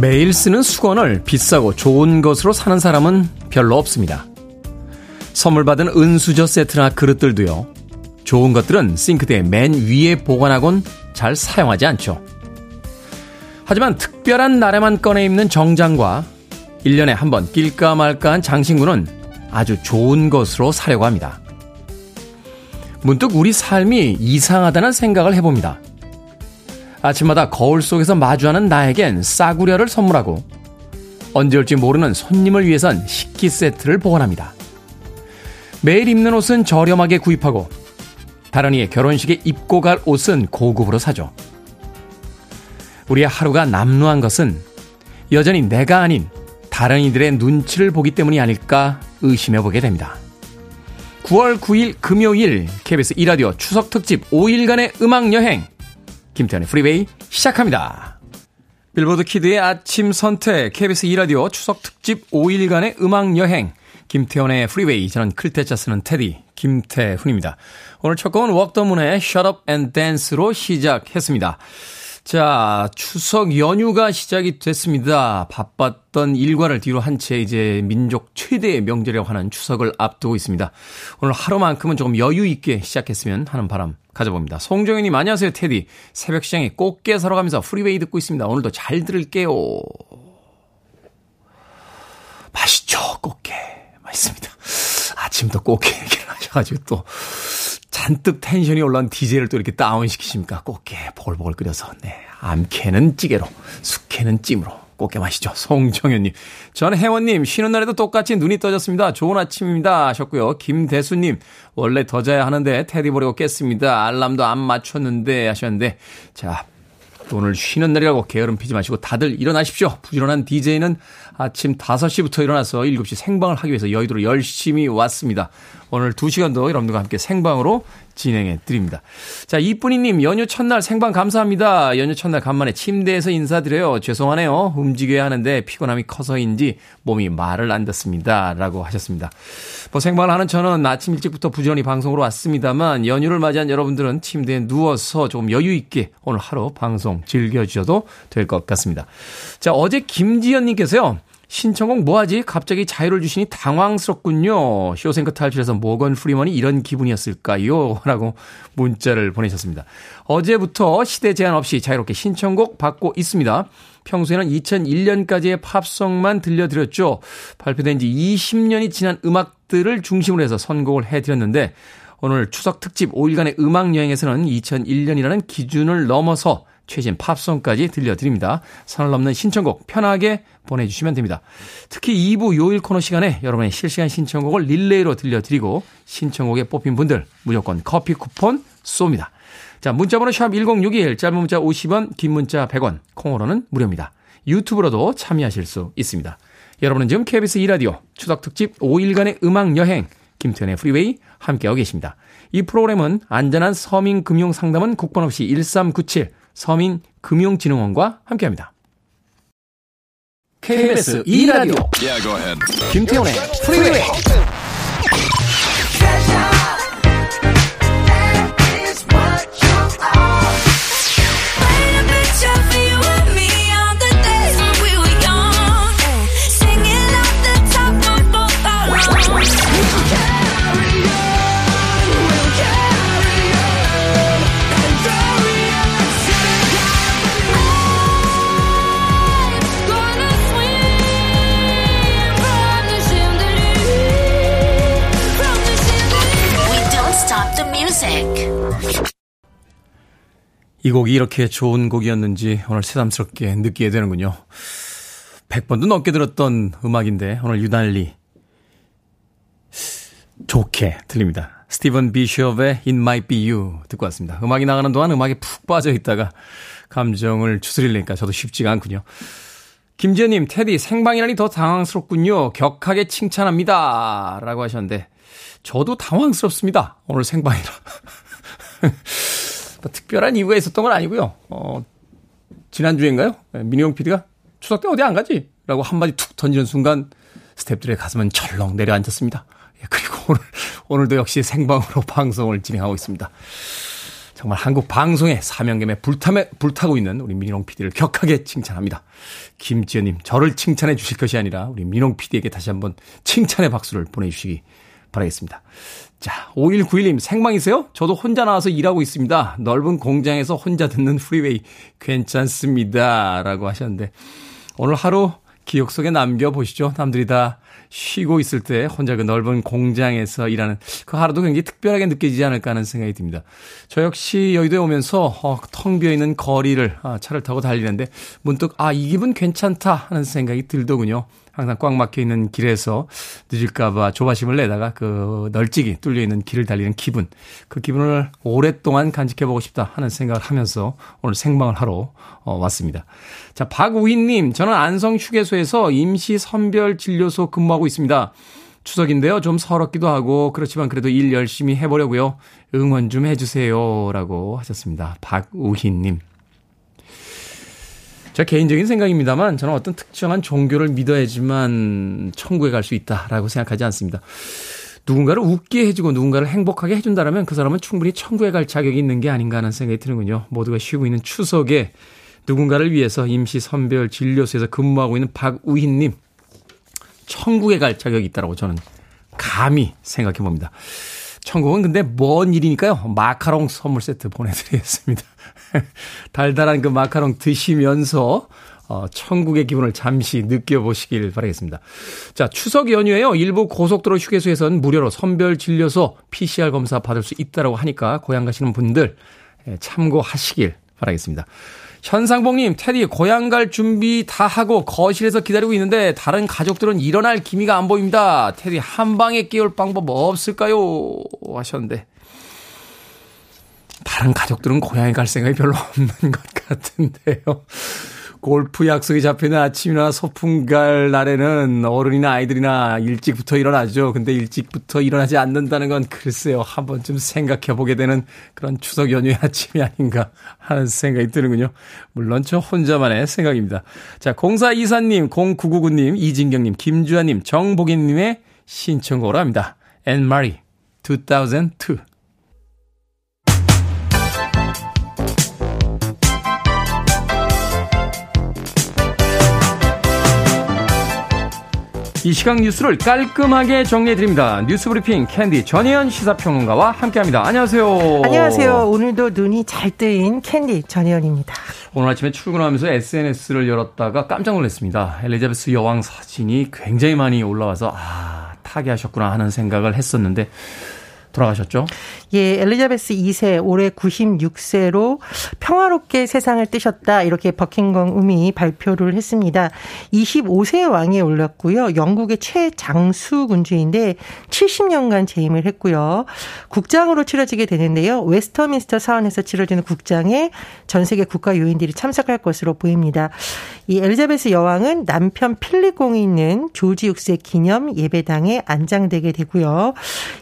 매일 쓰는 수건을 비싸고 좋은 것으로 사는 사람은 별로 없습니다. 선물 받은 은수저 세트나 그릇들도요. 좋은 것들은 싱크대 맨 위에 보관하곤 잘 사용하지 않죠. 하지만 특별한 날에만 꺼내 입는 정장과 1년에 한 번 낄까 말까 한 장신구는 아주 좋은 것으로 사려고 합니다. 문득 우리 삶이 이상하다는 생각을 해봅니다. 아침마다 거울 속에서 마주하는 나에겐 싸구려를 선물하고 언제 올지 모르는 손님을 위해선 식기 세트를 보관합니다. 매일 입는 옷은 저렴하게 구입하고 다른 이의 결혼식에 입고 갈 옷은 고급으로 사죠. 우리의 하루가 남루한 것은 여전히 내가 아닌 다른 이들의 눈치를 보기 때문이 아닐까 의심해보게 됩니다. 9월 9일 금요일 KBS 2라디오 추석 특집 5일간의 음악여행 김태현의 프리웨이 시작합니다. 빌보드 키드의 아침 선택 KBS 2라디오 추석 특집 5일간의 음악여행 김태현의 프리웨이. 저는 클테짜 쓰는 테디 김태훈입니다. 오늘 첫 곡은 웍더문의 Shut Up and Dance로 시작했습니다. 자, 추석 연휴가 시작이 됐습니다. 바빴던 일과를 뒤로 한 채 이제 민족 최대의 명절이라고 하는 추석을 앞두고 있습니다. 오늘 하루만큼은 조금 여유 있게 시작했으면 하는 바람 가져봅니다. 송정현님 안녕하세요 테디. 새벽 시장에 꽃게 사러 가면서 프리웨이 듣고 있습니다. 오늘도 잘 들을게요. 맛있죠, 꽃게. 맛있습니다. 아침부터 꽃게 얘기를 하셔가지고 또 잔뜩 텐션이 올라온 DJ를 또 이렇게 다운시키십니까? 꽃게 보글보글 끓여서. 네. 암캐는 찌개로, 숙캐는 찜으로. 꽃게 맛있죠. 송정현님. 전 혜원님, 쉬는 날에도 똑같이 눈이 떠졌습니다. 좋은 아침입니다. 하셨고요. 김대수님, 원래 더 자야 하는데 테디 버리고 깼습니다. 알람도 안 맞췄는데. 하셨는데. 자, 오늘 쉬는 날이라고 게으름 피지 마시고 다들 일어나십시오. 부지런한 DJ는 아침 5시부터 일어나서 7시 생방을 하기 위해서 여의도로 열심히 왔습니다. 오늘 2시간도 여러분들과 함께 생방으로 진행해 드립니다. 자, 이쁜이님 연휴 첫날 생방 감사합니다. 연휴 첫날 간만에 침대에서 인사드려요. 죄송하네요. 움직여야 하는데 피곤함이 커서인지 몸이 말을 안 듣습니다. 라고 하셨습니다. 뭐 생방을 하는 저는 아침 일찍부터 부지런히 방송으로 왔습니다만 연휴를 맞이한 여러분들은 침대에 누워서 조금 여유 있게 오늘 하루 방송 즐겨주셔도 될 것 같습니다. 자, 어제 김지연님께서요. 신청곡 뭐하지? 갑자기 자유를 주시니 당황스럽군요. 쇼생크 탈출에서 모건 프리먼이 이런 기분이었을까요? 라고 문자를 보내셨습니다. 어제부터 시대 제한 없이 자유롭게 신청곡 받고 있습니다. 평소에는 2001년까지의 팝송만 들려드렸죠. 발표된 지 20년이 지난 음악들을 중심으로 해서 선곡을 해드렸는데 오늘 추석 특집 5일간의 음악여행에서는 2001년이라는 기준을 넘어서 최신 팝송까지 들려드립니다. 선을 넘는 신청곡 편하게 보내주시면 됩니다. 특히 2부 요일 코너 시간에 여러분의 실시간 신청곡을 릴레이로 들려드리고 신청곡에 뽑힌 분들 무조건 커피 쿠폰 쏩니다. 자, 문자번호 샵1061 짧은 문자 50원 긴 문자 100원 콩으로는 무료입니다. 유튜브로도 참여하실 수 있습니다. 여러분은 지금 KBS 2라디오 추석특집 5일간의 음악여행 김태현의 프리웨이 함께하고 계십니다. 이 프로그램은 안전한 서민금융상담은 국번 없이 1397 서민금융진흥원과 함께합니다. KBS 2라디오 김태훈의 프리웨이. 이 곡이 이렇게 좋은 곡이었는지 오늘 새삼스럽게 느끼게 되는군요. 100번도 넘게 들었던 음악인데 오늘 유달리 좋게 들립니다. 스티븐 비숍의 It Might Be You 듣고 왔습니다. 음악이 나가는 동안 음악에 푹 빠져 있다가 감정을 추스리려니까 저도 쉽지가 않군요. 김지현님, 테디 생방이라니 더 당황스럽군요. 격하게 칭찬합니다. 라고 하셨는데 저도 당황스럽습니다. 오늘 생방이라. 특별한 이유가 있었던 건 아니고요. 지난주인가요? 민용 PD가 추석 때 어디 안 가지? 라고 한마디 툭 던지는 순간 스태프들의 가슴은 철렁 내려앉았습니다. 예, 그리고 오늘도 역시 생방으로 방송을 진행하고 있습니다. 정말 한국 방송의 사명감에 불타고 있는 우리 민용 PD를 격하게 칭찬합니다. 김지연님, 저를 칭찬해 주실 것이 아니라 우리 민용 PD에게 다시 한번 칭찬의 박수를 보내주시기 바라겠습니다. 자, 5191님, 생방이세요? 저도 혼자 나와서 일하고 있습니다. 넓은 공장에서 혼자 듣는 프리웨이 괜찮습니다. 라고 하셨는데, 오늘 하루 기억 속에 남겨보시죠. 남들이 다 쉬고 있을 때 혼자 그 넓은 공장에서 일하는 그 하루도 굉장히 특별하게 느껴지지 않을까 하는 생각이 듭니다. 저 역시 여의도에 오면서 텅 비어있는 거리를 차를 타고 달리는데 문득 이 기분 괜찮다 하는 생각이 들더군요. 항상 꽉 막혀있는 길에서 늦을까봐 조바심을 내다가 그 널찍이 뚫려있는 길을 달리는 기분, 그 기분을 오랫동안 간직해보고 싶다 하는 생각을 하면서 오늘 생방을 하러 왔습니다. 자, 박우희님, 저는 안성휴게소에서 임시선별진료소 근무하고 있습니다. 추석인데요, 좀 서럽기도 하고 그렇지만 그래도 일 열심히 해보려고요. 응원 좀 해주세요 라고 하셨습니다. 박우희님, 제 개인적인 생각입니다만 저는 어떤 특정한 종교를 믿어야지만 천국에 갈 수 있다라고 생각하지 않습니다. 누군가를 웃게 해주고 누군가를 행복하게 해준다라면 그 사람은 충분히 천국에 갈 자격이 있는 게 아닌가 하는 생각이 드는군요. 모두가 쉬고 있는 추석에 누군가를 위해서 임시선별진료소에서 근무하고 있는 박우희님, 천국에 갈 자격이 있다라고 저는 감히 생각해 봅니다. 천국은 근데 먼 일이니까요. 마카롱 선물 세트 보내드리겠습니다. 달달한 그 마카롱 드시면서 천국의 기분을 잠시 느껴보시길 바라겠습니다. 자, 추석 연휴에요, 일부 고속도로 휴게소에서는 무료로 선별 진료소 PCR 검사 받을 수 있다라고 하니까 고향 가시는 분들 참고하시길 바라겠습니다. 현상봉님, 테디 고향 갈 준비 다 하고 거실에서 기다리고 있는데 다른 가족들은 일어날 기미가 안 보입니다. 테디 한 방에 끼울 방법 없을까요? 하셨는데, 다른 가족들은 고향에 갈 생각이 별로 없는 것 같은데요. 골프 약속이 잡히는 아침이나 소풍 갈 날에는 어른이나 아이들이나 일찍부터 일어나죠. 근데 일찍부터 일어나지 않는다는 건 글쎄요, 한 번쯤 생각해 보게 되는 그런 추석 연휴의 아침이 아닌가 하는 생각이 드는군요. 물론 저 혼자만의 생각입니다. 자, 0424님, 0999님, 이진경님, 김주아님, 정복인님의 신청곡으로 합니다. Anne Marie, 2002. 이 시각 뉴스를 깔끔하게 정리해드립니다. 뉴스브리핑 캔디 전혜연 시사평론가와 함께합니다. 안녕하세요. 안녕하세요. 오늘도 눈이 잘 뜨인 캔디 전혜연입니다. 오늘 아침에 출근하면서 SNS를 열었다가 깜짝 놀랐습니다. 엘리자베스 여왕 사진이 굉장히 많이 올라와서 타계하셨구나 하는 생각을 했었는데 돌아가셨죠? 예, 엘리자베스 2세 올해 96세로 평화롭게 세상을 뜨셨다, 이렇게 버킹엄 궁이 발표를 했습니다. 25세 왕에 올랐고요. 영국의 최장수 군주인데 70년간 재임을 했고요. 국장으로 치러지게 되는데요. 웨스터민스터 사원에서 치러지는 국장에 전 세계 국가 요인들이 참석할 것으로 보입니다. 이 엘리자베스 여왕은 남편 필립공이 있는 조지 육세 기념 예배당에 안장되게 되고요.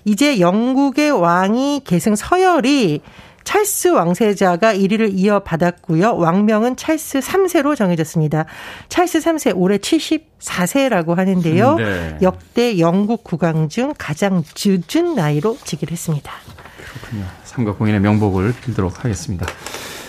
이제 영국의 왕위 계승 서열이 찰스 왕세자가 1위를 이어받았고요. 왕명은 찰스 3세로 정해졌습니다. 찰스 3세 올해 74세라고 하는데요. 네. 역대 영국 국왕 중 가장 늦은 나이로 즉위를 했습니다. 그렇군요. 삼각공인의 명복을 빌도록 하겠습니다.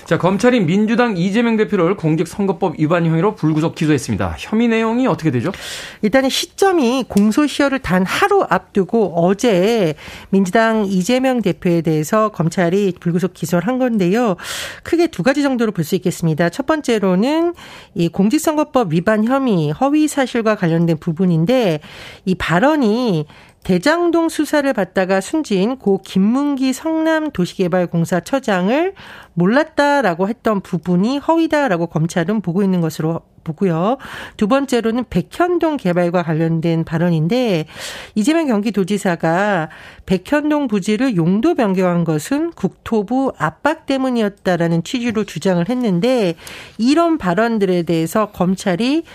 자, 검찰이 민주당 이재명 대표를 공직선거법 위반 혐의로 불구속 기소했습니다. 혐의 내용이 어떻게 되죠? 일단은 시점이 공소시효를 단 하루 앞두고 어제 민주당 이재명 대표에 대해서 검찰이 불구속 기소를 한 건데요. 크게 두 가지 정도로 볼 수 있겠습니다. 첫 번째로는 이 공직선거법 위반 혐의, 허위사실과 관련된 부분인데, 이 발언이 대장동 수사를 받다가 숨진 고 김문기 성남도시개발공사 처장을 몰랐다라고 했던 부분이 허위다라고 검찰은 보고 있는 것으로 보고요. 두 번째로는 백현동 개발과 관련된 발언인데, 이재명 경기도지사가 백현동 부지를 용도 변경한 것은 국토부 압박 때문이었다라는 취지로 주장을 했는데, 이런 발언들에 대해서 검찰이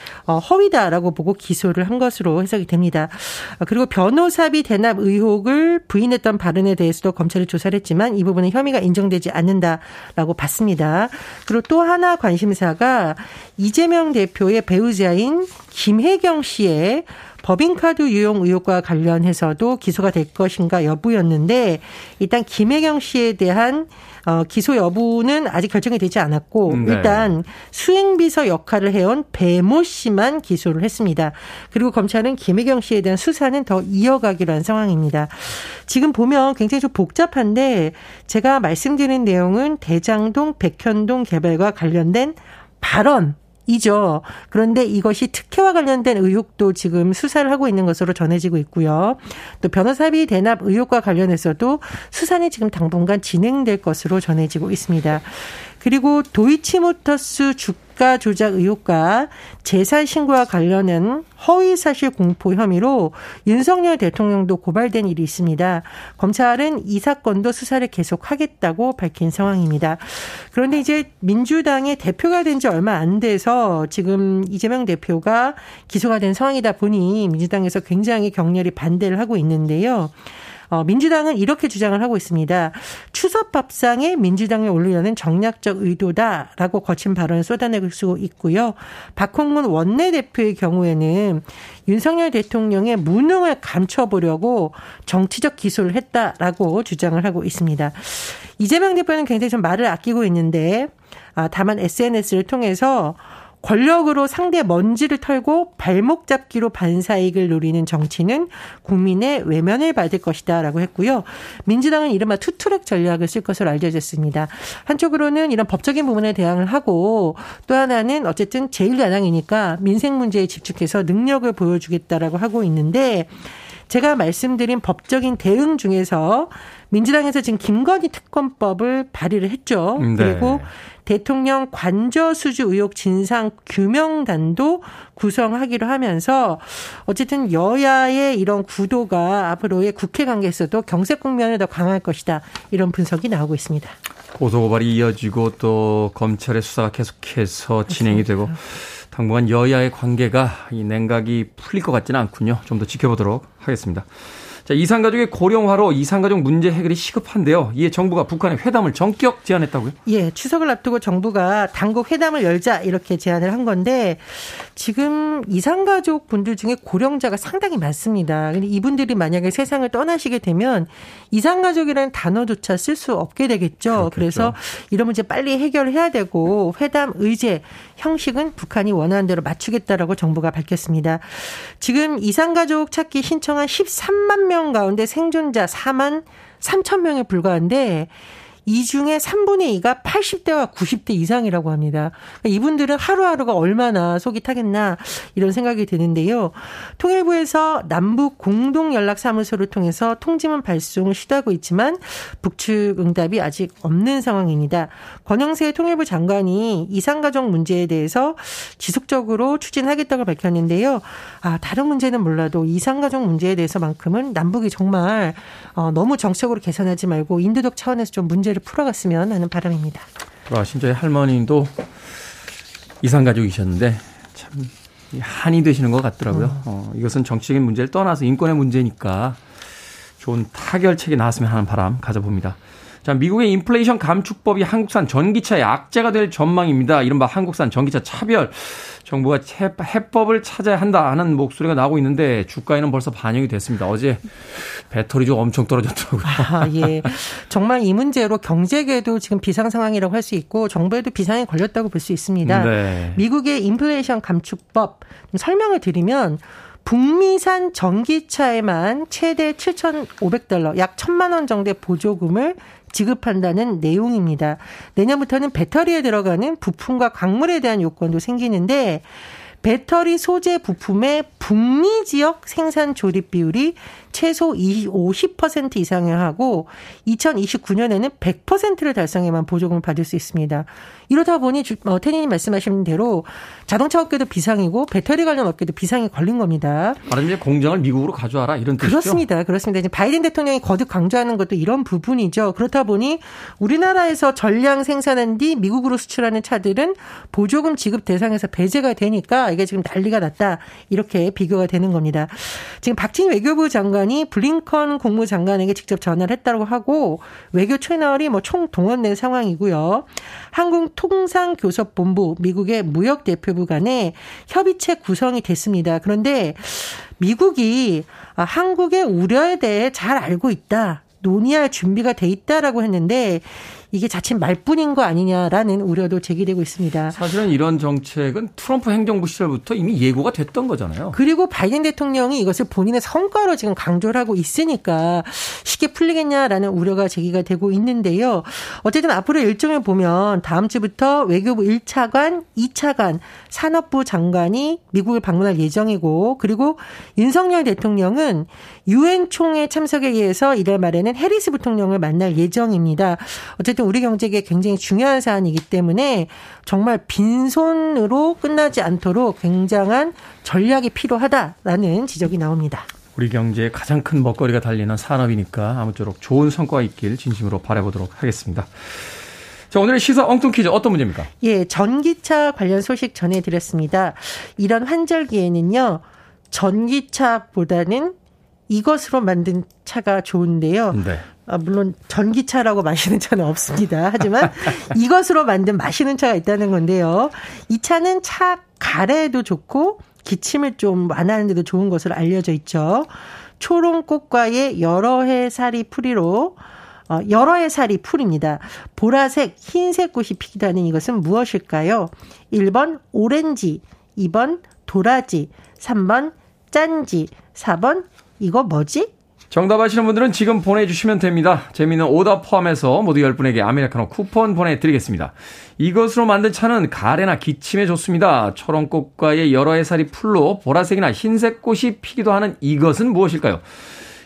허위다라고 보고 기소를 한 것으로 해석이 됩니다. 그리고 변호사비 대납 의혹을 부인했던 발언에 대해서도 검찰이 조사를 했지만 이 부분은 혐의가 인정되지 않는다라고 봤습니다. 그리고 또 하나 관심사가 이재명 대표의 배우자인 김혜경 씨의 법인카드 유용 의혹과 관련해서도 기소가 될 것인가 여부였는데 일단 김혜경 씨에 대한 기소 여부는 아직 결정이 되지 않았고 네. 일단 수행비서 역할을 해온 배모 씨만 기소를 했습니다. 그리고 검찰은 김혜경 씨에 대한 수사는 더 이어가기로 한 상황입니다. 지금 보면 굉장히 좀 복잡한데 제가 말씀드린 내용은 대장동 백현동 개발과 관련된 발언. 이죠. 그런데 이것이 특혜와 관련된 의혹도 지금 수사를 하고 있는 것으로 전해지고 있고요. 또 변호사비 대납 의혹과 관련해서도 수사는 지금 당분간 진행될 것으로 전해지고 있습니다. 그리고 도이치모터스 주가 조작 의혹과 재산 신고와 관련한 허위사실 공포 혐의로 윤석열 대통령도 고발된 일이 있습니다. 검찰은 이 사건도 수사를 계속하겠다고 밝힌 상황입니다. 그런데 이제 민주당의 대표가 된 지 얼마 안 돼서 지금 이재명 대표가 기소가 된 상황이다 보니 민주당에서 굉장히 격렬히 반대를 하고 있는데요. 민주당은 이렇게 주장을 하고 있습니다. 추석 밥상에 민주당을 올리려는 정략적 의도다라고 거친 발언을 쏟아내고 있고요. 박홍근 원내대표의 경우에는 윤석열 대통령의 무능을 감춰보려고 정치적 기소를 했다라고 주장을 하고 있습니다. 이재명 대표는 굉장히 좀 말을 아끼고 있는데 다만 SNS를 통해서 권력으로 상대 먼지를 털고 발목 잡기로 반사익을 노리는 정치는 국민의 외면을 받을 것이다 라고 했고요. 민주당은 이른바 투트랙 전략을 쓸 것으로 알려졌습니다. 한쪽으로는 이런 법적인 부분에 대항을 하고 또 하나는 어쨌든 제1야당이니까 민생 문제에 집중해서 능력을 보여주겠다라고 하고 있는데 제가 말씀드린 법적인 대응 중에서 민주당에서 지금 김건희 특검법을 발의를 했죠. 네. 그리고 대통령 관저수주 의혹 진상규명단도 구성하기로 하면서 어쨌든 여야의 이런 구도가 앞으로의 국회 관계에서도 경색 국면에 더 강할 것이다. 이런 분석이 나오고 있습니다. 고소고발이 이어지고 또 검찰의 수사가 계속해서 진행이 되고 당분간 여야의 관계가 이 냉각이 풀릴 것 같지는 않군요. 좀 더 지켜보도록 하겠습니다. 자, 이산가족의 고령화로 이산가족 문제 해결이 시급한데요. 이에 정부가 북한의 회담을 전격 제안했다고요? 예, 추석을 앞두고 정부가 당국 회담을 열자 이렇게 제안을 한 건데 지금 이산가족 분들 중에 고령자가 상당히 많습니다. 근데 이분들이 만약에 세상을 떠나시게 되면 이산가족이라는 단어조차 쓸 수 없게 되겠죠. 그렇겠죠. 그래서 이런 문제 빨리 해결해야 되고 회담 의제 형식은 북한이 원하는 대로 맞추겠다라고 정부가 밝혔습니다. 지금 이산가족 찾기 신청한 13만 명 가운데 생존자 4만 3천 명에 불과한데 이 중에 3분의 2가 80대와 90대 이상이라고 합니다. 그러니까 이분들은 하루하루가 얼마나 속이 타겠나 이런 생각이 드는데요. 통일부에서 남북 공동연락사무소를 통해서 통지문 발송을 시도하고 있지만 북측 응답이 아직 없는 상황입니다. 권영세 통일부 장관이 이산가족 문제에 대해서 지속적으로 추진하겠다고 밝혔는데요. 다른 문제는 몰라도 이산가족 문제에 대해서만큼은 남북이 정말 너무 정치적으로 계산하지 말고 인도적 차원에서 좀 문제를 풀어갔으면 하는 바람입니다. 진짜 할머니도 이산가족이셨는데 참 한이 되시는 것 같더라고요. 이것은 정치적인 문제를 떠나서 인권의 문제니까 좋은 타결책이 나왔으면 하는 바람 가져봅니다. 자, 미국의 인플레이션 감축법이 한국산 전기차의 악재가 될 전망입니다. 이른바 한국산 전기차 차별. 정부가 해법을 찾아야 한다 하는 목소리가 나오고 있는데 주가에는 벌써 반영이 됐습니다. 어제 배터리 좀 엄청 떨어졌더라고요. 예. 정말 이 문제로 경제계도 지금 비상 상황이라고 할 수 있고 정부에도 비상에 걸렸다고 볼 수 있습니다. 네. 미국의 인플레이션 감축법 좀 설명을 드리면 북미산 전기차에만 최대 $7,500, 약 1,000만 원 정도의 보조금을 지급한다는 내용입니다. 내년부터는 배터리에 들어가는 부품과 광물에 대한 요건도 생기는데 배터리 소재 부품의 북미 지역 생산 조립 비율이 최소 50% 이상을 하고 2029년에는 100%를 달성해만 보조금을 받을 수 있습니다. 이러다 보니 태니님 말씀하신 대로 자동차 업계도 비상이고 배터리 관련 업계도 비상이 걸린 겁니다. 말하자면 이제 공장을 미국으로 가져와라 이런 뜻이죠? 그렇습니다. 이제 바이든 대통령이 거듭 강조하는 것도 이런 부분이죠. 그렇다 보니 우리나라에서 전량 생산한 뒤 미국으로 수출하는 차들은 보조금 지급 대상에서 배제가 되니까 이게 지금 난리가 났다. 이렇게 비교가 되는 겁니다. 지금 박진 외교부 장관이 블링컨 국무장관에게 직접 전화를 했다고 하고 외교 채널이 뭐 총 동원된 상황이고요. 한국통상교섭본부 미국의 무역대표부 간에 협의체 구성이 됐습니다. 그런데 미국이 한국의 우려에 대해 잘 알고 있다. 논의할 준비가 돼 있다라고 했는데 이게 자칫 말뿐인 거 아니냐라는 우려도 제기되고 있습니다. 사실은 이런 정책은 트럼프 행정부 시절부터 이미 예고가 됐던 거잖아요. 그리고 바이든 대통령이 이것을 본인의 성과로 지금 강조를 하고 있으니까 쉽게 풀리겠냐라는 우려가 제기가 되고 있는데요. 어쨌든 앞으로 일정을 보면 다음 주부터 외교부 1차관, 2차관, 산업부 장관이 미국을 방문할 예정이고 그리고 윤석열 대통령은 유엔 총회 참석에 의해서 이달 말에는 해리스 부통령을 만날 예정입니다. 어쨌든 우리 경제에 굉장히 중요한 사안이기 때문에 정말 빈손으로 끝나지 않도록 굉장한 전략이 필요하다라는 지적이 나옵니다. 우리 경제의 가장 큰 먹거리가 달리는 산업이니까 아무쪼록 좋은 성과가 있길 진심으로 바라보도록 하겠습니다. 자, 오늘의 시사 엉뚱 퀴즈 어떤 문제입니까? 예, 전기차 관련 소식 전해드렸습니다. 이런 환절기에는요. 전기차보다는 이것으로 만든 차가 좋은데요. 네. 아, 물론 전기차라고 마시는 차는 없습니다. 하지만 이것으로 만든 마시는 차가 있다는 건데요. 이 차는 차 가래에도 좋고 기침을 좀 완화하는 데도 좋은 것으로 알려져 있죠. 초롱꽃과의 여러 해 살이 풀이로 여러 해 살이 풀입니다. 보라색, 흰색 꽃이 피기도 하는 이것은 무엇일까요? 1번 오렌지, 2번 도라지, 3번 짠지, 4번 이거 뭐지? 정답 아시는 분들은 지금 보내주시면 됩니다. 재미있는 오답 포함해서 모두 10분에게 아메리카노 쿠폰 보내드리겠습니다. 이것으로 만든 차는 가래나 기침에 좋습니다. 초롱꽃과의 여러 해살이 풀로 보라색이나 흰색 꽃이 피기도 하는 이것은 무엇일까요?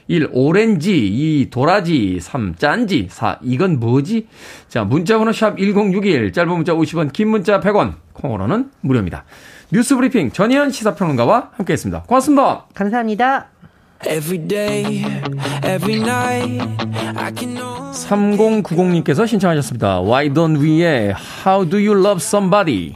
1. 오렌지, 2. 도라지, 3. 짠지, 4. 이건 뭐지? 자, 문자번호 샵 1061, 짧은 문자 50원, 긴 문자 100원, 콩으로는 무료입니다. 뉴스 브리핑 전희연 시사평론가와 함께했습니다. 고맙습니다. 감사합니다. 3090님께서 신청하셨습니다. Why don't we의 How do you love somebody?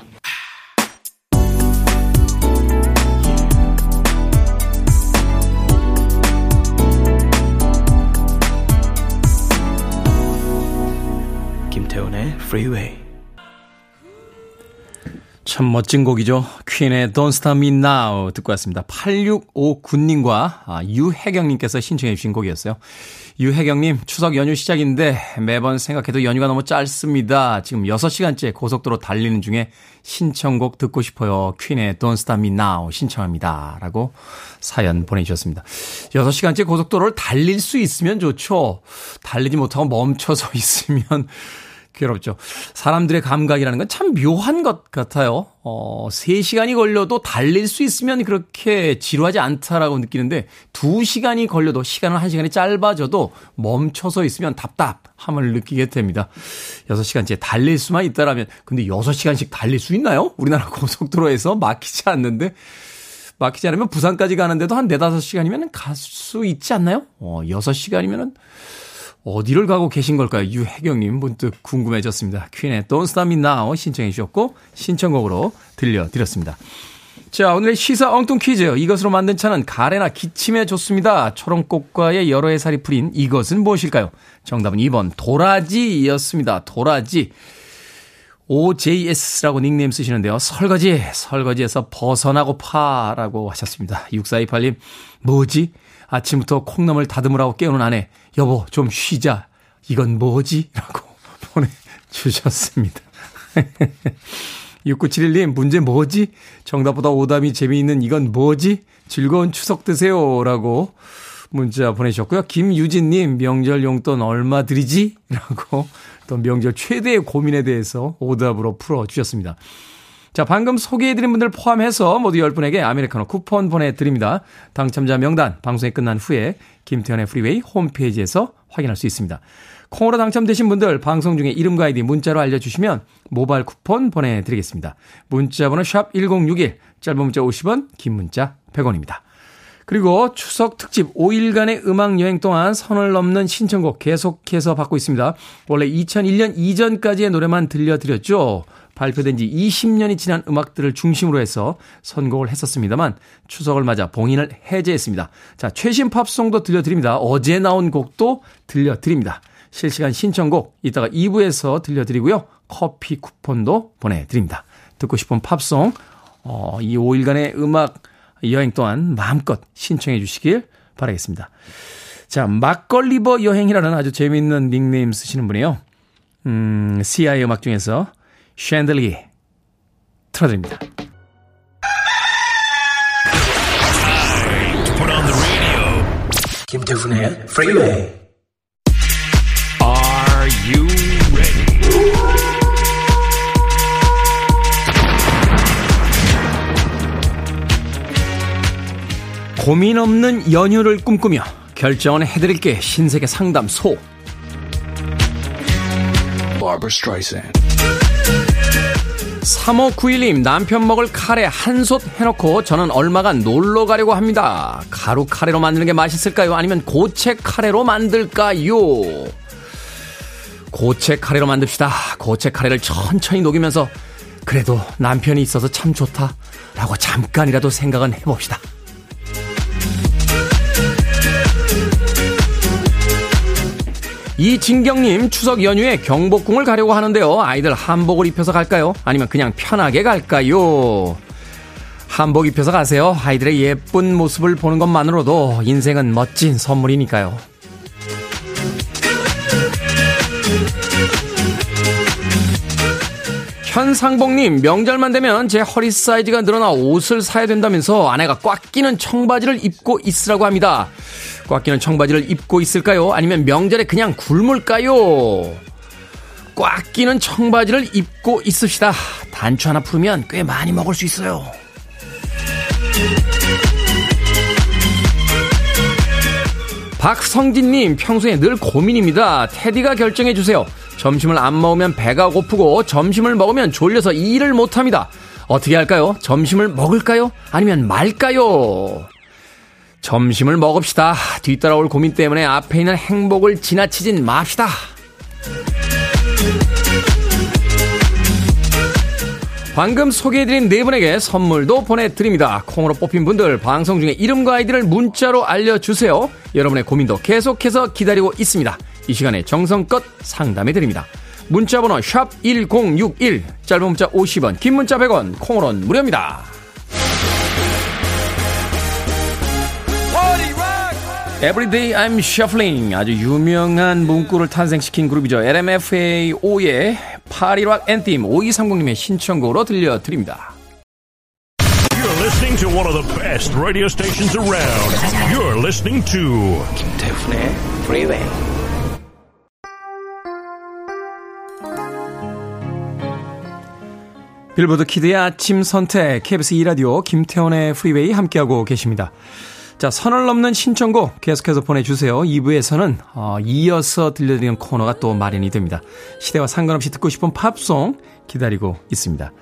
김태훈의 Freeway. 참 멋진 곡이죠. 퀸의 Don't Stop Me Now 듣고 왔습니다. 8659님과 유혜경님께서 신청해 주신 곡이었어요. 유혜경님, 추석 연휴 시작인데 매번 생각해도 연휴가 너무 짧습니다. 지금 6시간째 고속도로 달리는 중에 신청곡 듣고 싶어요. 퀸의 Don't Stop Me Now 신청합니다. 라고 사연 보내주셨습니다. 6시간째 고속도로를 달릴 수 있으면 좋죠. 달리지 못하고 멈춰서 있으면 괴롭죠. 사람들의 감각이라는 건 참 묘한 것 같아요. 3시간이 걸려도 달릴 수 있으면 그렇게 지루하지 않다라고 느끼는데 2시간이 걸려도 시간은 1시간이 짧아져도 멈춰서 있으면 답답함을 느끼게 됩니다. 6시간째 달릴 수만 있다라면 근데 6시간씩 달릴 수 있나요? 우리나라 고속도로에서 막히지 않으면 부산까지 가는데도 한 4, 5시간이면 갈 수 있지 않나요? 6시간이면은 어디를 가고 계신 걸까요? 유혜경님 문득 궁금해졌습니다. 퀸의 Don't Stop Me Now 신청해 주셨고 신청곡으로 들려드렸습니다. 자, 오늘의 시사 엉뚱 퀴즈. 이것으로 만든 차는 가래나 기침에 좋습니다. 초롱꽃과의 여러 해살이 풀인 이것은 무엇일까요? 정답은 2번 도라지였습니다. 도라지. OJS라고 닉네임 쓰시는데요. 설거지에서 벗어나고 파라고 하셨습니다. 6428님 뭐지? 아침부터 콩나물 다듬으라고 깨우는 아내, 여보 좀 쉬자. 이건 뭐지? 라고 보내주셨습니다. 6971님 문제 뭐지? 정답보다 오답이 재미있는 이건 뭐지? 즐거운 추석 드세요. 라고 문자 보내주셨고요. 김유진님 명절 용돈 얼마 드리지? 라고 또 명절 최대의 고민에 대해서 오답으로 풀어주셨습니다. 자, 방금 소개해드린 분들 포함해서 모두 10분에게 아메리카노 쿠폰 보내드립니다. 당첨자 명단 방송이 끝난 후에 김태현의 프리웨이 홈페이지에서 확인할 수 있습니다. 콩으로 당첨되신 분들 방송 중에 이름과 아이디 문자로 알려주시면 모바일 쿠폰 보내드리겠습니다. 문자번호 샵1061, 짧은 문자 50원, 긴 문자 100원입니다. 그리고 추석 특집 5일간의 음악여행 동안 선을 넘는 신청곡 계속해서 받고 있습니다. 원래 2001년 이전까지의 노래만 들려드렸죠. 발표된 지 20년이 지난 음악들을 중심으로 해서 선곡을 했었습니다만 추석을 맞아 봉인을 해제했습니다. 자, 최신 팝송도 들려드립니다. 어제 나온 곡도 들려드립니다. 실시간 신청곡 이따가 2부에서 들려드리고요. 커피 쿠폰도 보내드립니다. 듣고 싶은 팝송 이 5일간의 음악 여행 또한 마음껏 신청해 주시길 바라겠습니다. 자, 막걸리버 여행이라는 아주 재미있는 닉네임 쓰시는 분이에요. 시아의 음악 중에서 샹들리 틀어드립니다. 김태훈의 프리웨이. Are you ready? 고민 없는 연휴를 꿈꾸며 결정은 해드릴게. 신세계 상담소. Barbara Streisand. 3591님, 남편 먹을 카레 한솥 해놓고 저는 얼마간 놀러 가려고 합니다. 가루 카레로 만드는 게 맛있을까요? 아니면 고체 카레로 만들까요? 고체 카레로 만듭시다. 고체 카레를 천천히 녹이면서 그래도 남편이 있어서 참 좋다라고 잠깐이라도 생각은 해봅시다. 2진경님, 추석 연휴에 경복궁을 가려고 하는데요. 아이들 한복을 입혀서 갈까요? 아니면 그냥 편하게 갈까요? 한복 입혀서 가세요. 아이들의 예쁜 모습을 보는 것만으로도 인생은 멋진 선물이니까요. 1상봉님, 명절만 되면 제 허리 사이즈가 늘어나 옷을 사야 된다면서 아내가 꽉 끼는 청바지를 입고 있으라고 합니다. 꽉 끼는 청바지를 입고 있을까요? 아니면 명절에 그냥 굶을까요? 꽉 끼는 청바지를 입고 있읍시다. 단추 하나 풀면 꽤 많이 먹을 수 있어요. 박성진님, 평소에 늘 고민입니다. 테디가 결정해주세요. 점심을 안 먹으면 배가 고프고 점심을 먹으면 졸려서 일을 못합니다. 어떻게 할까요? 점심을 먹을까요? 아니면 말까요? 점심을 먹읍시다. 뒤따라올 고민 때문에 앞에 있는 행복을 지나치진 맙시다. 방금 소개해드린 네 분에게 선물도 보내드립니다. 콩으로 뽑힌 분들 방송 중에 이름과 아이디를 문자로 알려주세요. 여러분의 고민도 계속해서 기다리고 있습니다. 이 시간에 정성껏 상담해드립니다. 문자번호 샵1061, 짧은 문자 50원, 긴 문자 100원, 콩으로는 무료입니다. Everyday I'm Shuffling, 아주 유명한 문구를 탄생시킨 그룹이죠. LMFAO의 파리락 엔팀, 5230님의 신청곡으로 들려드립니다. You're listening to one of the best radio stations around. You're listening to 김태훈의 Freeway. 빌보드 키드의 아침 선택, KBS 2라디오 김태원의 프리웨이 함께하고 계십니다. 자, 선을 넘는 신청곡 계속해서 보내주세요. 2부에서는 이어서 들려드리는 코너가 또 마련이 됩니다. 시대와 상관없이 듣고 싶은 팝송 기다리고 있습니다.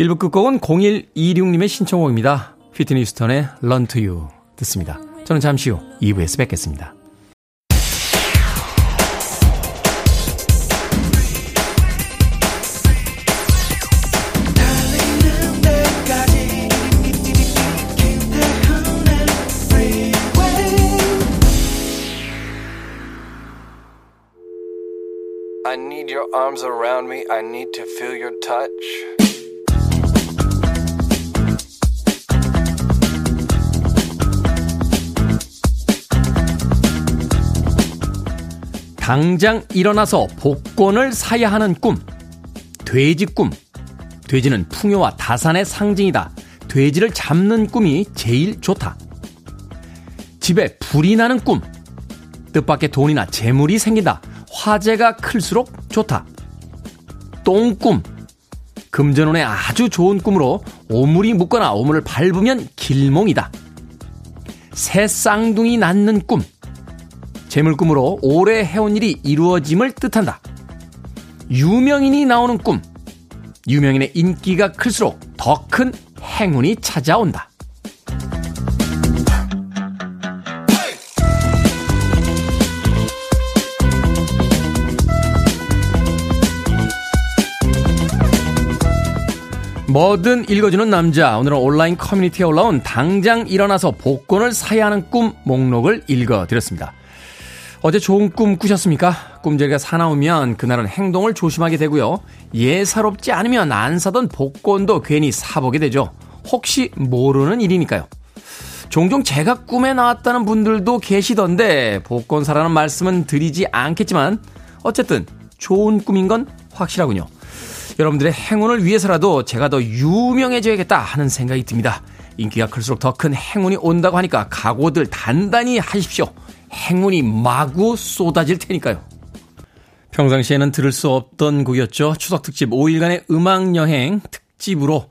1부 끝곡은 0126님의 신청곡입니다. 피트니 휴스턴의 런투유 듣습니다. 저는 잠시 후 2부에서 뵙겠습니다. I need your arms around me. I need to feel your touch. 당장 일어나서 복권을 사야 하는 꿈. 돼지 꿈. 돼지는 풍요와 다산의 상징이다. 돼지를 잡는 꿈이 제일 좋다. 집에 불이 나는 꿈. 뜻밖의 돈이나 재물이 생긴다. 화제가 클수록 좋다. 똥꿈. 금전운에 아주 좋은 꿈으로 오물이 묻거나 오물을 밟으면 길몽이다. 새 쌍둥이 낳는 꿈. 재물꿈으로 오래 해온 일이 이루어짐을 뜻한다. 유명인이 나오는 꿈. 유명인의 인기가 클수록 더 큰 행운이 찾아온다. 뭐든 읽어주는 남자, 오늘은 온라인 커뮤니티에 올라온 당장 일어나서 복권을 사야 하는 꿈 목록을 읽어드렸습니다. 어제 좋은 꿈 꾸셨습니까? 꿈자리가 사나우면 그날은 행동을 조심하게 되고요. 예사롭지 않으면 안 사던 복권도 괜히 사보게 되죠. 혹시 모르는 일이니까요. 종종 제가 꿈에 나왔다는 분들도 계시던데 복권 사라는 말씀은 드리지 않겠지만 어쨌든 좋은 꿈인 건 확실하군요. 여러분들의 행운을 위해서라도 제가 더 유명해져야겠다 하는 생각이 듭니다. 인기가 클수록 더 큰 행운이 온다고 하니까 각오들 단단히 하십시오. 행운이 마구 쏟아질 테니까요. 평상시에는 들을 수 없던 곡이었죠. 추석특집 5일간의 음악여행 특집으로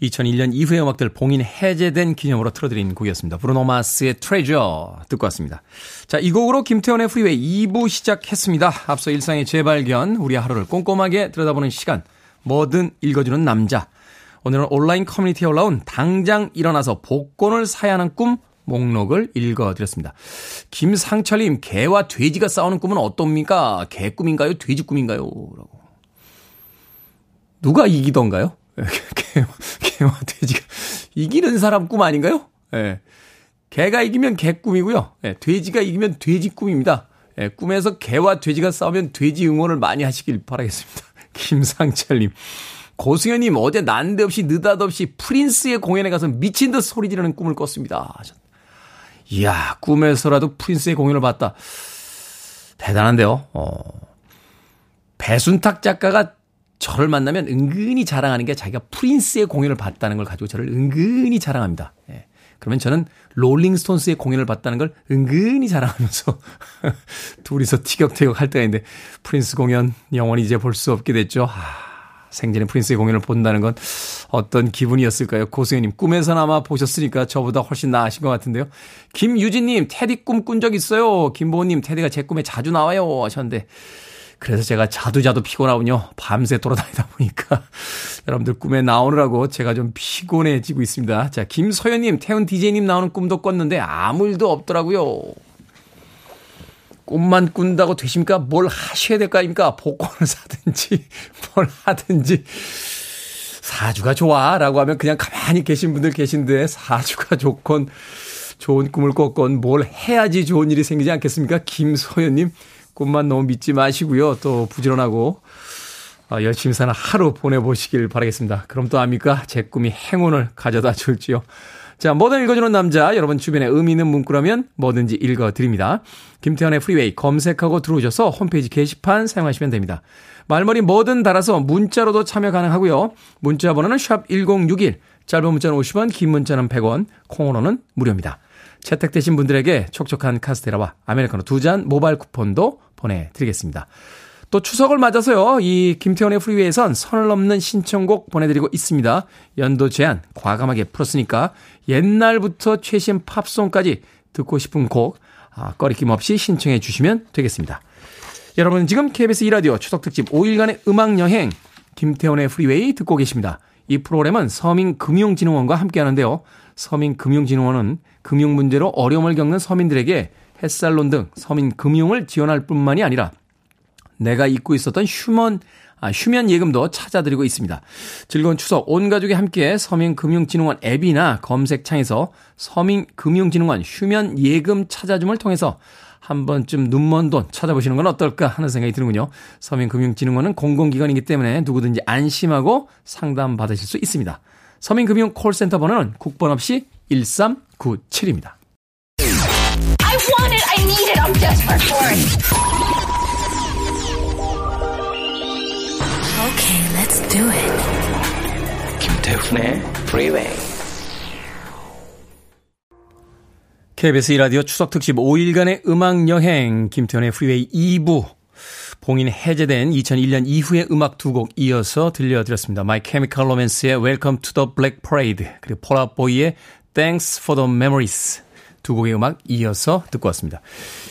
2001년 이후의 음악들 봉인 해제된 기념으로 틀어드린 곡이었습니다. 브루노마스의 트레저 듣고 왔습니다. 자, 이 곡으로 김태원의 프리웨이 2부 시작했습니다. 앞서 일상의 재발견, 우리의 하루를 꼼꼼하게 들여다보는 시간, 뭐든 읽어주는 남자. 오늘은 온라인 커뮤니티에 올라온 당장 일어나서 복권을 사야 하는 꿈 목록을 읽어드렸습니다. 김상철님, 개와 돼지가 싸우는 꿈은 어떻습니까? 개 꿈인가요? 돼지 꿈인가요? 라고. 누가 이기던가요? 개와 돼지가 이기는 사람 꿈 아닌가요? 예. 개가 이기면 개 꿈이고요. 예, 돼지가 이기면 돼지 꿈입니다. 예, 꿈에서 개와 돼지가 싸우면 돼지 응원을 많이 하시길 바라겠습니다. 김상철님. 고승현님, 어제 난데없이 느닷없이 프린스의 공연에 가서 미친 듯 소리 지르는 꿈을 꿨습니다. 이야, 꿈에서라도 프린스의 공연을 봤다. 대단한데요. 배순탁 작가가 저를 만나면 은근히 자랑하는 게 자기가 프린스의 공연을 봤다는 걸 가지고 저를 은근히 자랑합니다. 예. 그러면 저는 롤링스톤스의 공연을 봤다는 걸 은근히 자랑하면서 둘이서 티격태격 할 때가 있는데 프린스 공연 영원히 이제 볼 수 없게 됐죠. 생전에 프린스의 공연을 본다는 건 어떤 기분이었을까요? 고승현님, 꿈에서나마 보셨으니까 저보다 훨씬 나으신 것 같은데요. 김유진님, 테디 꿈 꾼 적 있어요. 김보호님, 테디가 제 꿈에 자주 나와요 하셨는데 그래서 제가 자두자두 피곤하군요. 밤새 돌아다니다 보니까 여러분들 꿈에 나오느라고 제가 좀 피곤해지고 있습니다. 자, 김서연님, 태훈 DJ님 나오는 꿈도 꿨는데 아무 일도 없더라고요. 꿈만 꾼다고 되십니까? 뭘 하셔야 될 거 아닙니까? 복권을 사든지 뭘 하든지. 사주가 좋아 라고 하면 그냥 가만히 계신 분들 계신데 사주가 좋건 좋은 꿈을 꿨건 뭘 해야지 좋은 일이 생기지 않겠습니까? 김소연님, 꿈만 너무 믿지 마시고요. 또 부지런하고 열심히 사는 하루 보내보시길 바라겠습니다. 그럼 또 압니까? 제 꿈이 행운을 가져다 줄지요. 자, 뭐든 읽어주는 남자, 여러분 주변에 의미 있는 문구라면 뭐든지 읽어드립니다. 김태현의 프리웨이 검색하고 들어오셔서 홈페이지 게시판 사용하시면 됩니다. 말머리 뭐든 달아서 문자로도 참여 가능하고요. 문자 번호는 샵 1061, 짧은 문자는 50원, 긴 문자는 100원, 콩으로는 무료입니다. 채택되신 분들에게 촉촉한 카스테라와 아메리카노 2잔 모바일 쿠폰도 보내드리겠습니다. 또 추석을 맞아서요, 이 김태원의 프리웨이에선 선을 넘는 신청곡 보내드리고 있습니다. 연도 제한 과감하게 풀었으니까 옛날부터 최신 팝송까지 듣고 싶은 곡 꺼리낌 없이 신청해 주시면 되겠습니다. 여러분은 지금 KBS 2라디오 추석특집 5일간의 음악여행 김태원의 프리웨이 듣고 계십니다. 이 프로그램은 서민금융진흥원과 함께하는데요. 서민금융진흥원은 금융 문제로 어려움을 겪는 서민들에게 햇살론 등 서민금융을 지원할 뿐만이 아니라 내가 잊고 있었던 휴면 예금도 찾아드리고 있습니다. 즐거운 추석 온 가족이 함께 서민금융진흥원 앱이나 검색창에서 서민금융진흥원 휴면 예금 찾아줌을 통해서 한 번쯤 눈먼 돈 찾아보시는 건 어떨까 하는 생각이 드는군요. 서민금융진흥원은 공공기관이기 때문에 누구든지 안심하고 상담받으실 수 있습니다. 서민금융 콜센터 번호는 국번 없이 1397입니다. I want it, I need it, I'm desperate for it. Okay, let's do it. 김태훈의 프리웨이. KBS 2라디오 추석특집 5일간의 음악여행 김태훈의 프리웨이 2부. 봉인 해제된 2001년 이후의 음악 두 곡 이어서 들려드렸습니다. My Chemical Romance의 Welcome to the Black Parade 그리고 폴아보이의 Thanks for the Memories. 두 곡의 음악 이어서 듣고 왔습니다.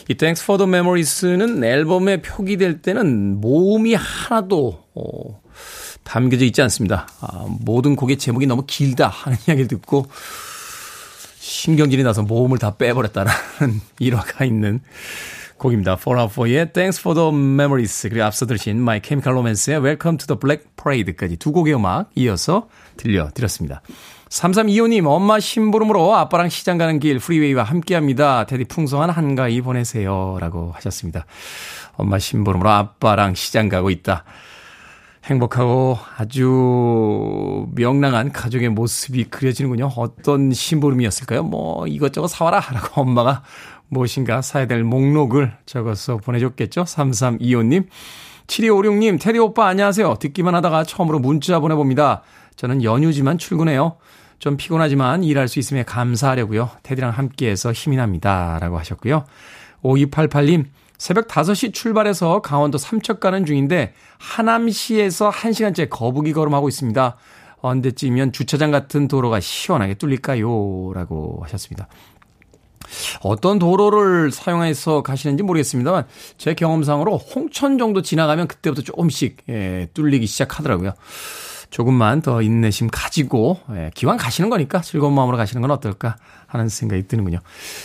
이 Thanks for the Memories는 앨범에 표기될 때는 모음이 하나도 담겨져 있지 않습니다. 모든 곡의 제목이 너무 길다 하는 이야기를 듣고 신경질이 나서 모음을 다 빼버렸다라는 일화가 있는 곡입니다. 4x4의 Thanks for the Memories, 그리고 앞서 들으신 My Chemical Romance의 Welcome to the Black Parade까지 두 곡의 음악 이어서 들려드렸습니다. 3325님, 엄마 심부름으로 아빠랑 시장 가는 길 프리웨이와 함께합니다. 테디 풍성한 한가위 보내세요 라고 하셨습니다. 엄마 심부름으로 아빠랑 시장 가고 있다. 행복하고 아주 명랑한 가족의 모습이 그려지는군요. 어떤 심부름이었을까요? 뭐 이것저것 사와라 라고 엄마가 무엇인가 사야 될 목록을 적어서 보내줬겠죠. 3325님. 7256님, 테디 오빠 안녕하세요. 듣기만 하다가 처음으로 문자 보내봅니다. 저는 연휴지만 출근해요. 좀 피곤하지만 일할 수 있음에 감사하려고요. 테디랑 함께해서 힘이 납니다. 라고 하셨고요. 5288님, 새벽 5시 출발해서 강원도 삼척 가는 중인데 하남시에서 1시간째 거북이 걸음하고 있습니다. 언제쯤이면 주차장 같은 도로가 시원하게 뚫릴까요? 라고 하셨습니다. 어떤 도로를 사용해서 가시는지 모르겠습니다만 제 경험상으로 홍천 정도 지나가면 그때부터 조금씩 뚫리기 시작하더라고요. 조금만 더 인내심 가지고 기왕 가시는 거니까 즐거운 마음으로 가시는 건 어떨까 하는 생각이 드는군요.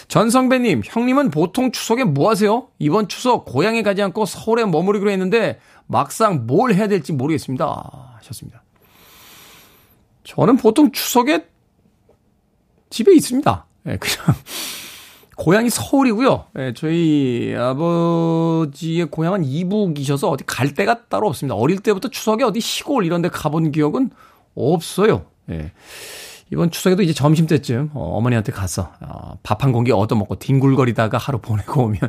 전성배님, 형님은 보통 추석에 뭐 하세요? 이번 추석 고향에 가지 않고 서울에 머무르기로 했는데 막상 뭘 해야 될지 모르겠습니다 하셨습니다. 저는 보통 추석에 집에 있습니다. 그냥 고향이 서울이고요. 저희 아버지의 고향은 이북이셔서 어디 갈 데가 따로 없습니다. 어릴 때부터 추석에 어디 시골 이런 데 가본 기억은 없어요. 이번 추석에도 이제 점심때쯤 어머니한테 가서 밥 한 공기 얻어먹고 뒹굴거리다가 하루 보내고 오면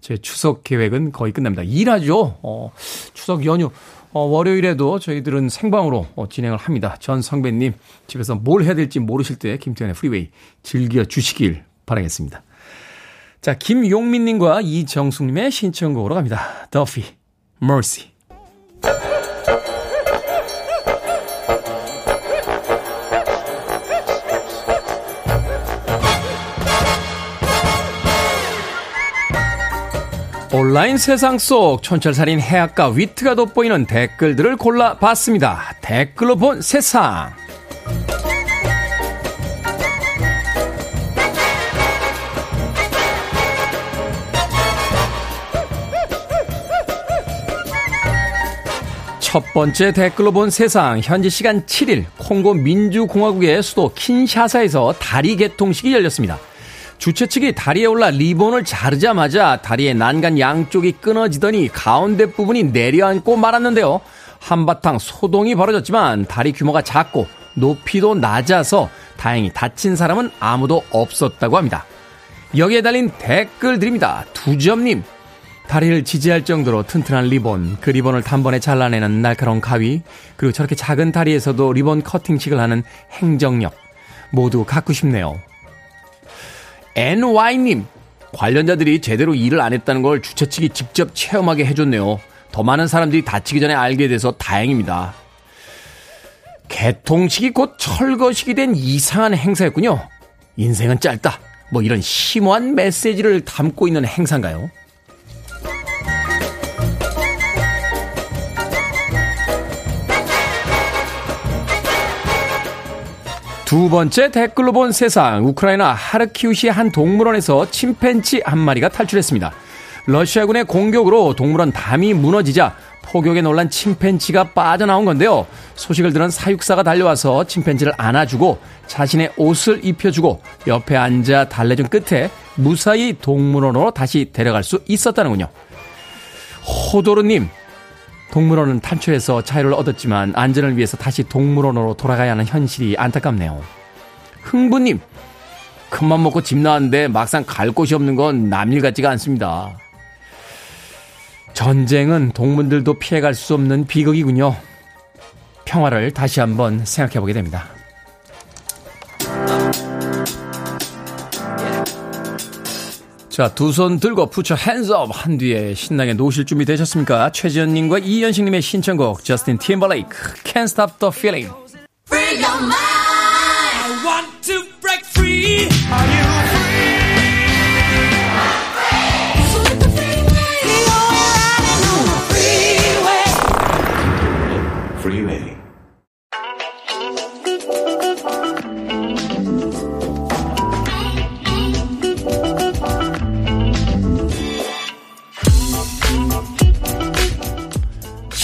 제 추석 계획은 거의 끝납니다. 일하죠. 추석 연휴. 월요일에도 저희들은 생방으로 진행을 합니다. 전 성배님, 집에서 뭘 해야 될지 모르실 때 김태현의 프리웨이 즐겨주시길 바라겠습니다. 자, 김용민님과 이정숙님의 신청곡으로 갑니다. 더피, Mercy. 온라인 세상 속 촌철살인 해악과 위트가 돋보이는 댓글들을 골라봤습니다. 댓글로 본 세상. 첫 번째 댓글로 본 세상. 현지 시간 7일 콩고 민주공화국의 수도 킨샤사에서 다리 개통식이 열렸습니다. 주최 측이 다리에 올라 리본을 자르자마자 다리의 난간 양쪽이 끊어지더니 가운데 부분이 내려앉고 말았는데요. 한바탕 소동이 벌어졌지만 다리 규모가 작고 높이도 낮아서 다행히 다친 사람은 아무도 없었다고 합니다. 여기에 달린 댓글들입니다. 두점님, 다리를 지지할 정도로 튼튼한 리본, 그 리본을 단번에 잘라내는 날카로운 가위, 그리고 저렇게 작은 다리에서도 리본 커팅식을 하는 행정력, 모두 갖고 싶네요. NY님, 관련자들이 제대로 일을 안 했다는 걸 주최 측이 직접 체험하게 해줬네요. 더 많은 사람들이 다치기 전에 알게 돼서 다행입니다. 개통식이 곧 철거식이 된 이상한 행사였군요. 인생은 짧다, 뭐 이런 심오한 메시지를 담고 있는 행사인가요? 두 번째 댓글로 본 세상. 우크라이나 하르키우시의 한 동물원에서 침팬지 한 마리가 탈출했습니다. 러시아군의 공격으로 동물원 담이 무너지자 폭격에 놀란 침팬지가 빠져나온 건데요. 소식을 들은 사육사가 달려와서 침팬지를 안아주고 자신의 옷을 입혀주고 옆에 앉아 달래준 끝에 무사히 동물원으로 다시 데려갈 수 있었다는군요. 호도르님, 동물원은 탈출해서 자유를 얻었지만 안전을 위해서 다시 동물원으로 돌아가야 하는 현실이 안타깝네요. 흥부님, 큰맘 먹고 집 나왔는데 막상 갈 곳이 없는 건 남일 같지가 않습니다. 전쟁은 동물들도 피해갈 수 없는 비극이군요. 평화를 다시 한번 생각해보게 됩니다. 자, 두 손 들고 put your hands up 한 뒤에 신나게 노실 준비 되셨습니까? 최지연님과 이현식님의 신청곡 Justin Timberlake, Can't Stop the Feeling. Free your mind. I want to break free. Are you free? I'm free. So let the freeway. You're riding on the freeway. Freeway.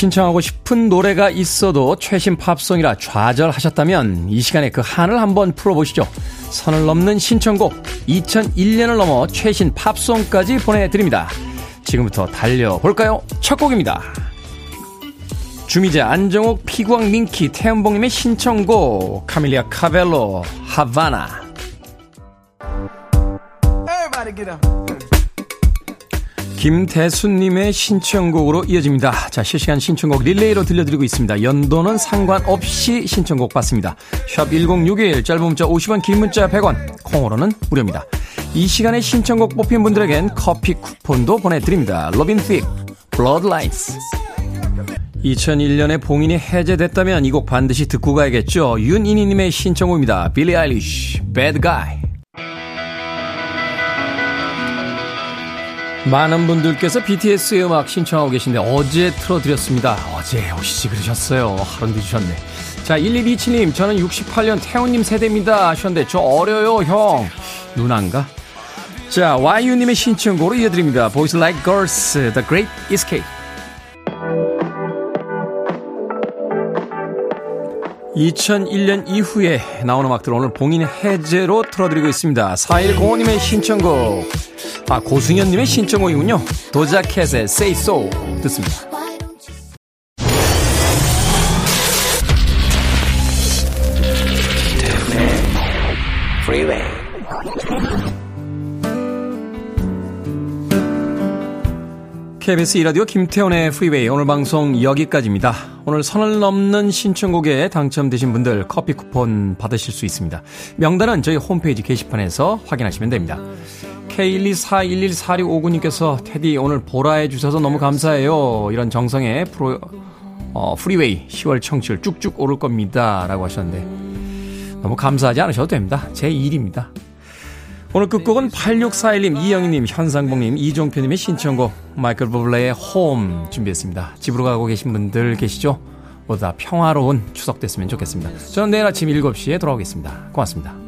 신청하고 싶은 노래가 있어도 최신 팝송이라 좌절하셨다면 이 시간에 그 한을 한번 풀어보시죠. 선을 넘는 신청곡, 2001년을 넘어 최신 팝송까지 보내드립니다. 지금부터 달려볼까요? 첫 곡입니다. 주미자, 안정옥, 피구왕, 민키, 태연봉님의 신청곡, 카밀라 카베요, 하바나. 김대수님의 신청곡으로 이어집니다. 자, 실시간 신청곡 릴레이로 들려드리고 있습니다. 연도는 상관없이 신청곡 받습니다. 샵 1061, 짧은 문자 50원, 긴 문자 100원, 콩으로는 무료입니다. 이 시간에 신청곡 뽑힌 분들에겐 커피 쿠폰도 보내드립니다. 로빈 픽, 블러드라인스. 2001년에 봉인이 해제됐다면 이 곡 반드시 듣고 가야겠죠. 윤이니님의 신청곡입니다. 빌리 아일리시, Bad Guy. 많은 분들께서 BTS의 음악 신청하고 계신데 어제 틀어드렸습니다. 어제 오시지 그러셨어요. 하루 늦으셨네. 자, 1127님, 저는 68년 태훈님 세대입니다 하셨는데 저 어려요 형. 누난가? 자, YU님의 신청곡으로 이어드립니다. Boys Like Girls, The Great Escape. 2001년 이후에 나온 음악들 오늘 봉인 해제로 틀어드리고 있습니다. 4105님의 신청곡, 아, 고승현님의 신청곡이군요. 도자켓의 Say So 듣습니다. 프리웨이. KBS 2라디오 김태원의 프리웨이, 오늘 방송 여기까지입니다. 오늘 선을 넘는 신청곡에 당첨되신 분들 커피 쿠폰 받으실 수 있습니다. 명단은 저희 홈페이지 게시판에서 확인하시면 됩니다. K124114659님께서 테디 오늘 보라해 주셔서 너무 감사해요. 이런 정성에 프리웨이 10월 청취율 쭉쭉 오를 겁니다 라고 하셨는데 너무 감사하지 않으셔도 됩니다. 제 일입니다. 오늘 끝곡은 8641님, 이영희님, 현상봉님, 이종표님의 신청곡 마이클 버블레의 홈 준비했습니다. 집으로 가고 계신 분들 계시죠? 모두 다 평화로운 추석 됐으면 좋겠습니다. 저는 내일 아침 7시에 돌아오겠습니다. 고맙습니다.